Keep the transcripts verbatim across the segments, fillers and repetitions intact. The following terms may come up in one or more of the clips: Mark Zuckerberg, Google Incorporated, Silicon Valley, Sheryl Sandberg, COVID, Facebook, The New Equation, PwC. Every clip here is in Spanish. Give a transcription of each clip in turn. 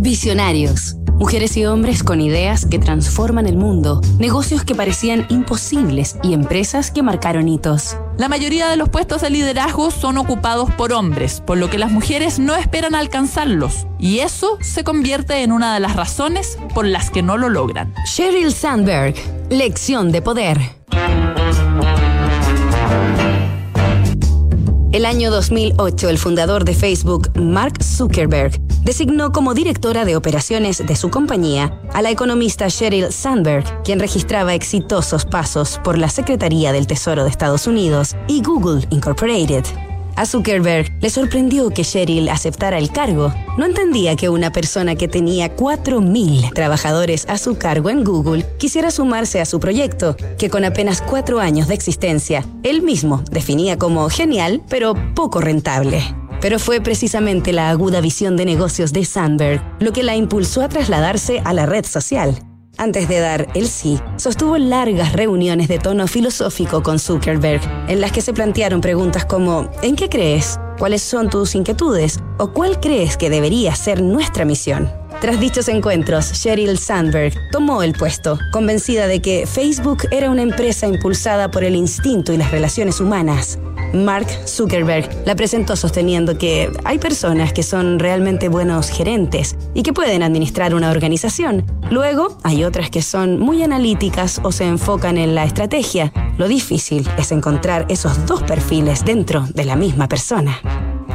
Visionarios. Mujeres y hombres con ideas que transforman el mundo, negocios que parecían imposibles y empresas que marcaron hitos. La mayoría de los puestos de liderazgo son ocupados por hombres, por lo que las mujeres no esperan alcanzarlos, y eso se convierte en una de las razones por las que no lo logran. Sheryl Sandberg, Lección de Poder. El año dos mil ocho, el fundador de Facebook, Mark Zuckerberg, designó como directora de operaciones de su compañía a la economista Sheryl Sandberg, quien registraba exitosos pasos por la Secretaría del Tesoro de Estados Unidos y Google Incorporated. A Zuckerberg le sorprendió que Sheryl aceptara el cargo. No entendía que una persona que tenía cuatro mil trabajadores a su cargo en Google quisiera sumarse a su proyecto, que con apenas cuatro años de existencia, él mismo definía como genial, pero poco rentable. Pero fue precisamente la aguda visión de negocios de Sandberg lo que la impulsó a trasladarse a la red social. Antes de dar el sí, sostuvo largas reuniones de tono filosófico con Zuckerberg, en las que se plantearon preguntas como ¿en qué crees? ¿Cuáles son tus inquietudes? ¿O cuál crees que debería ser nuestra misión? Tras dichos encuentros, Sheryl Sandberg tomó el puesto, convencida de que Facebook era una empresa impulsada por el instinto y las relaciones humanas. Mark Zuckerberg la presentó sosteniendo que hay personas que son realmente buenos gerentes y que pueden administrar una organización. Luego, hay otras que son muy analíticas o se enfocan en la estrategia. Lo difícil es encontrar esos dos perfiles dentro de la misma persona.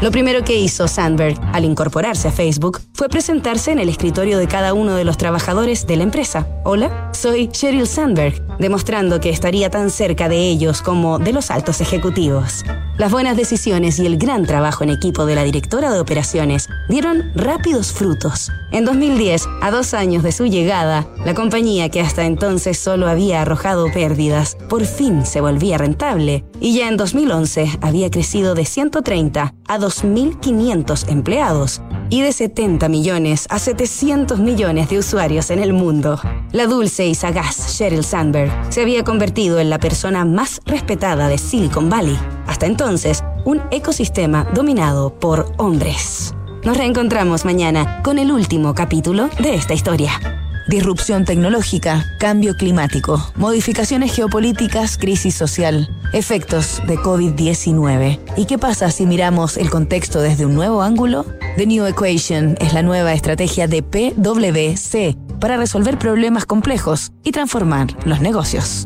Lo primero que hizo Sandberg al incorporarse a Facebook fue presentarse en el escritorio de cada uno de los trabajadores de la empresa. Hola, soy Sheryl Sandberg, demostrando que estaría tan cerca de ellos como de los altos ejecutivos. Las buenas decisiones y el gran trabajo en equipo de la directora de operaciones dieron rápidos frutos. En dos mil diez, a dos años de su llegada, la compañía que hasta entonces solo había arrojado pérdidas, por fin se volvía rentable y ya en dos mil once había crecido de ciento treinta a dos mil quinientos empleados y de setenta millones a setecientos millones de usuarios en el mundo. La dulce y sagaz Sheryl Sandberg se había convertido en la persona más respetada de Silicon Valley. Hasta entonces, un ecosistema dominado por hombres. Nos reencontramos mañana con el último capítulo de esta historia. Disrupción tecnológica, cambio climático, modificaciones geopolíticas, crisis social, efectos de COVID diecinueve. ¿Y qué pasa si miramos el contexto desde un nuevo ángulo? The New Equation es la nueva estrategia de P W C para resolver problemas complejos y transformar los negocios.